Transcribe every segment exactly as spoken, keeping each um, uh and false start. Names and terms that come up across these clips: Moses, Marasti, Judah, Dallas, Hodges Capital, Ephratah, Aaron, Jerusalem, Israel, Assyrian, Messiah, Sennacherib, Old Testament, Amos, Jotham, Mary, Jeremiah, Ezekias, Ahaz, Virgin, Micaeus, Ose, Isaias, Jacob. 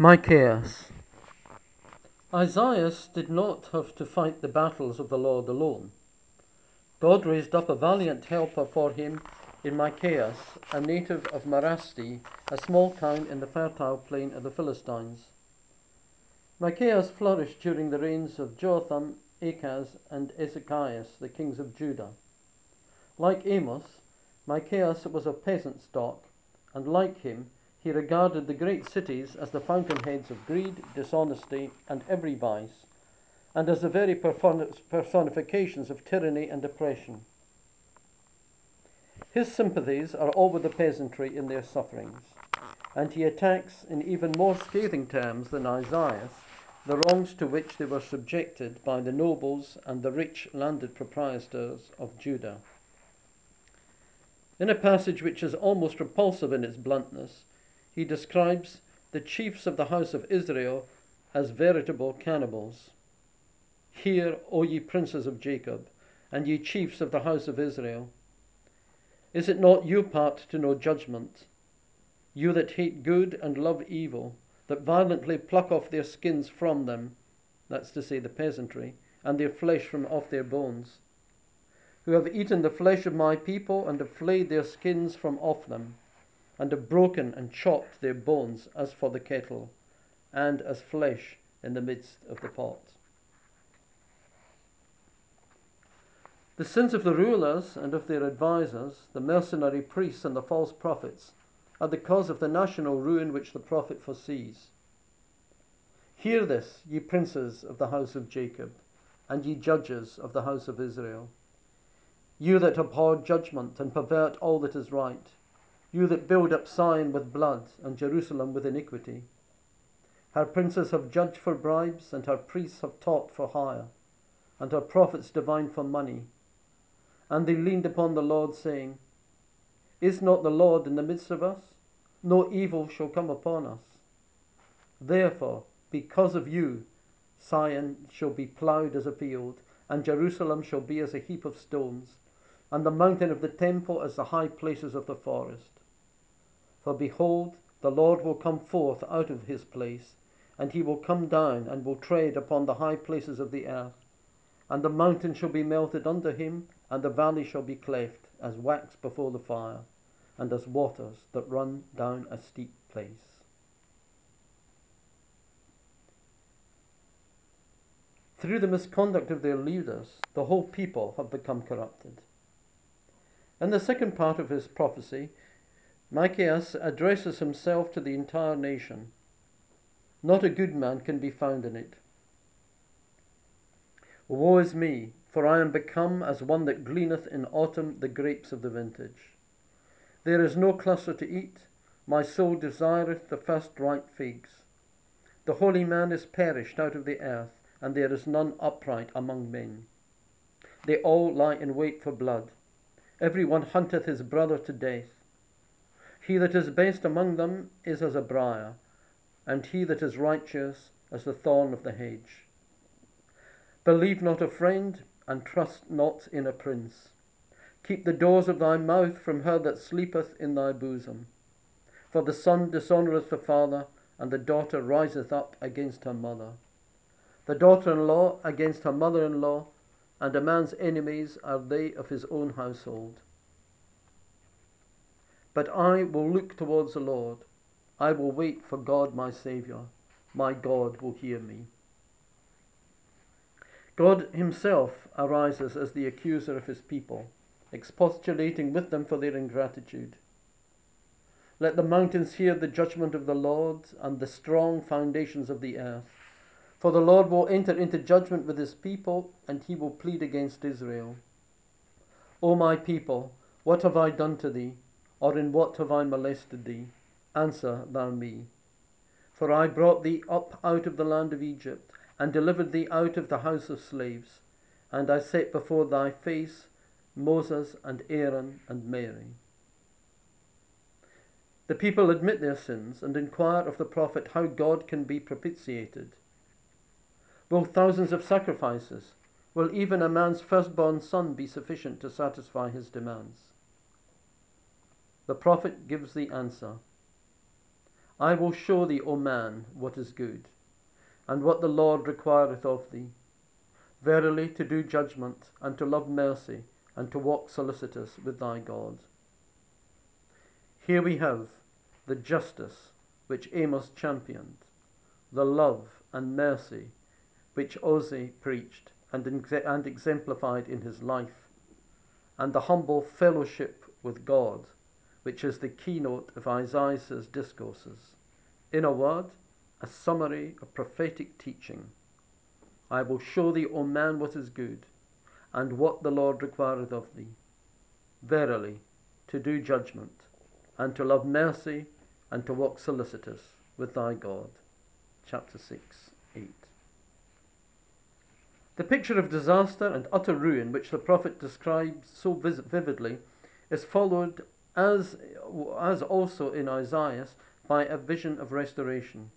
Micaeus. Isaias did not have to fight the battles of the Lord alone. God raised up a valiant helper for him in Micaeus, a native of Marasti, a small town in the fertile plain of the Philistines. Micaeus flourished during the reigns of Jotham, Ahaz, and Ezekias, the kings of Judah. Like Amos, Micaeus was of peasant stock, and like him, he regarded the great cities as the fountainheads of greed, dishonesty, and every vice, and as the very personifications of tyranny and oppression. His sympathies are all with the peasantry in their sufferings, and he attacks in even more scathing terms than Isaias the wrongs to which they were subjected by the nobles and the rich landed proprietors of Judah. In a passage which is almost repulsive in its bluntness, he describes the chiefs of the house of Israel as veritable cannibals. "Hear, O ye princes of Jacob, and ye chiefs of the house of Israel. Is it not your part to know judgment? You that hate good and love evil, that violently pluck off their skins from them," that's to say the peasantry, "and their flesh from off their bones, who have eaten the flesh of my people and have flayed their skins from off them, and have broken and chopped their bones as for the kettle, and as flesh in the midst of the pot." The sins of the rulers and of their advisers, the mercenary priests and the false prophets, are the cause of the national ruin which the prophet foresees. "Hear this, ye princes of the house of Jacob, and ye judges of the house of Israel. You that abhor judgment and pervert all that is right, you that build up Zion with blood and Jerusalem with iniquity. Her princes have judged for bribes, and her priests have taught for hire, and her prophets divined for money. And they leaned upon the Lord, saying, Is not the Lord in the midst of us? No evil shall come upon us. Therefore, because of you, Zion shall be ploughed as a field, and Jerusalem shall be as a heap of stones, and the mountain of the temple as the high places of the forest. For behold, the Lord will come forth out of his place, and he will come down and will tread upon the high places of the earth, and the mountain shall be melted under him, and the valley shall be cleft, as wax before the fire, and as waters that run down a steep place." Through the misconduct of their leaders, the whole people have become corrupted. In the second part of his prophecy, Micaeus addresses himself to the entire nation. Not a good man can be found in it. "Woe is me, for I am become as one that gleaneth in autumn the grapes of the vintage. There is no cluster to eat, my soul desireth the first ripe figs. The holy man is perished out of the earth, and there is none upright among men. They all lie in wait for blood, every one hunteth his brother to death. He that is best among them is as a briar, and he that is righteous as the thorn of the hedge. Believe not a friend, and trust not in a prince. Keep the doors of thy mouth from her that sleepeth in thy bosom. For the son dishonoureth the father, and the daughter riseth up against her mother. The daughter-in-law against her mother-in-law, and a man's enemies are they of his own household. But I will look towards the Lord, I will wait for God my Saviour, my God will hear me." God himself arises as the accuser of his people, expostulating with them for their ingratitude. "Let the mountains hear the judgment of the Lord, and the strong foundations of the earth. For the Lord will enter into judgment with his people, and he will plead against Israel. O my people, what have I done to thee, or in what have I molested thee? Answer thou me. For I brought thee up out of the land of Egypt, and delivered thee out of the house of slaves, and I set before thy face Moses and Aaron and Mary." The people admit their sins and inquire of the prophet how God can be propitiated. Will thousands of sacrifices, will even a man's firstborn son be sufficient to satisfy his demands? The prophet gives the answer, I will show thee, O man, what is good, and what the Lord requireth of thee, verily to do judgment, and to love mercy, and to walk solicitous with thy God. Here we have the justice which Amos championed, the love and mercy which Ose preached and, ex and exemplified in his life, and the humble fellowship with God, which is the keynote of Isaias' discourses. In a word, a summary of prophetic teaching. I will show thee, O man, what is good, and what the Lord requireth of thee, verily, to do judgment, and to love mercy, and to walk solicitous with thy God. Chapter six, eight. The picture of disaster and utter ruin which the prophet describes so vividly is followed, as, as also in Isaiah, by a vision of restoration.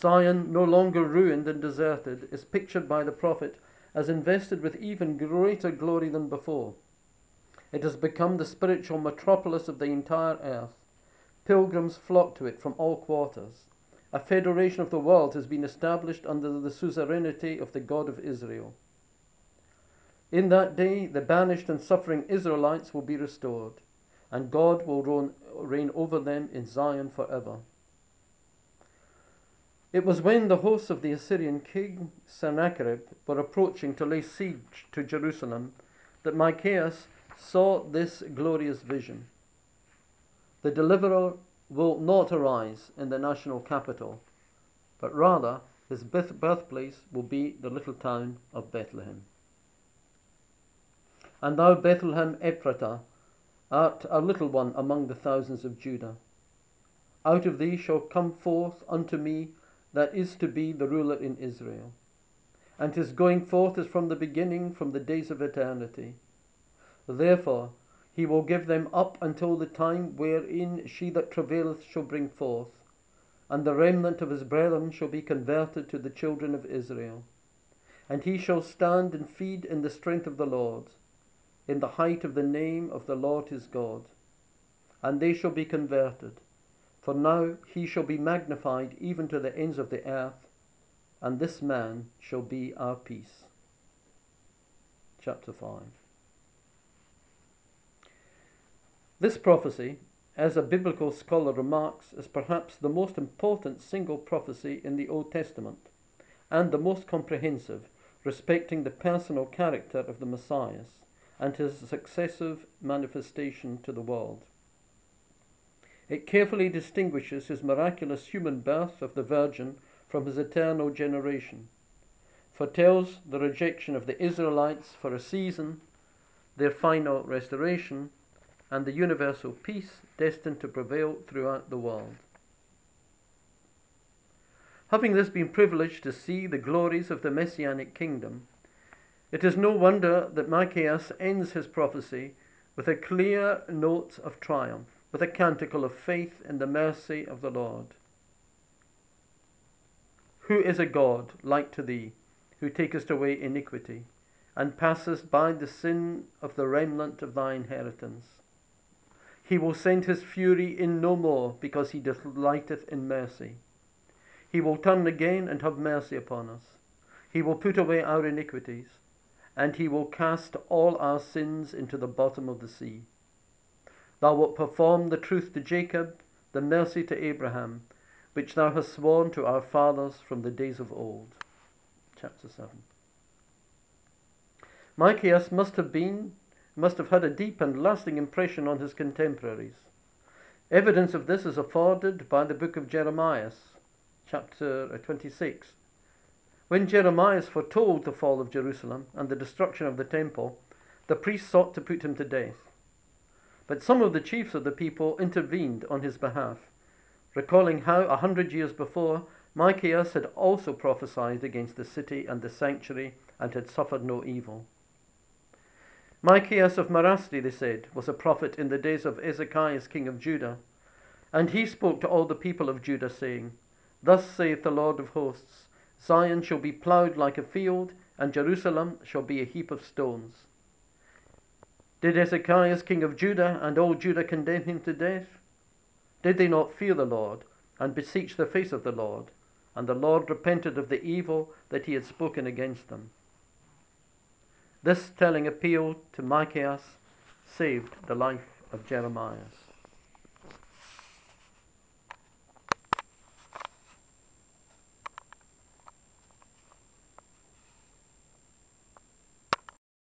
Zion, no longer ruined and deserted, is pictured by the prophet as invested with even greater glory than before. It has become the spiritual metropolis of the entire earth. Pilgrims flock to it from all quarters. A federation of the world has been established under the suzerainty of the God of Israel. In that day, the banished and suffering Israelites will be restored, and God will reign over them in Zion forever. It was when the hosts of the Assyrian king Sennacherib were approaching to lay siege to Jerusalem that Micaeus saw this glorious vision. The deliverer will not arise in the national capital, but rather his birthplace will be the little town of Bethlehem. And thou, Bethlehem Ephratah, art a little one among the thousands of Judah. Out of thee shall come forth unto me that is to be the ruler in Israel. And his going forth is from the beginning, from the days of eternity. Therefore he will give them up until the time wherein she that travaileth shall bring forth, and the remnant of his brethren shall be converted to the children of Israel. And he shall stand and feed in the strength of the Lord, in the height of the name of the Lord his God. And they shall be converted, for now he shall be magnified even to the ends of the earth, and this man shall be our peace. Chapter five. This prophecy, as a biblical scholar remarks, is perhaps the most important single prophecy in the Old Testament, and the most comprehensive, respecting the personal character of the Messiah and his successive manifestation to the world. It carefully distinguishes his miraculous human birth of the Virgin from his eternal generation, foretells the rejection of the Israelites for a season, their final restoration, and the universal peace destined to prevail throughout the world. Having thus been privileged to see the glories of the Messianic kingdom, it is no wonder that Micheas ends his prophecy with a clear note of triumph, with a canticle of faith in the mercy of the Lord. Who is a God like to thee, who takest away iniquity, and passest by the sin of the remnant of thy inheritance? He will send his fury in no more, because he delighteth in mercy. He will turn again and have mercy upon us. He will put away our iniquities, and he will cast all our sins into the bottom of the sea. Thou wilt perform the truth to Jacob, the mercy to Abraham, which thou hast sworn to our fathers from the days of old. Chapter seven. Micheas must have been, must have had a deep and lasting impression on his contemporaries. Evidence of this is afforded by the book of Jeremiah, chapter twenty-six. When Jeremiah foretold the fall of Jerusalem and the destruction of the temple, the priests sought to put him to death. But some of the chiefs of the people intervened on his behalf, recalling how a hundred years before Micheas had also prophesied against the city and the sanctuary and had suffered no evil. Micheas of Marasti, they said, was a prophet in the days of Ezekias king of Judah, and he spoke to all the people of Judah, saying, Thus saith the Lord of hosts, Zion shall be ploughed like a field, and Jerusalem shall be a heap of stones. Did Ezekias king of Judah and all Judah condemn him to death? Did they not fear the Lord, and beseeched the face of the Lord, and the Lord repented of the evil that he had spoken against them. This telling appeal to Micaeus saved the life of Jeremiah.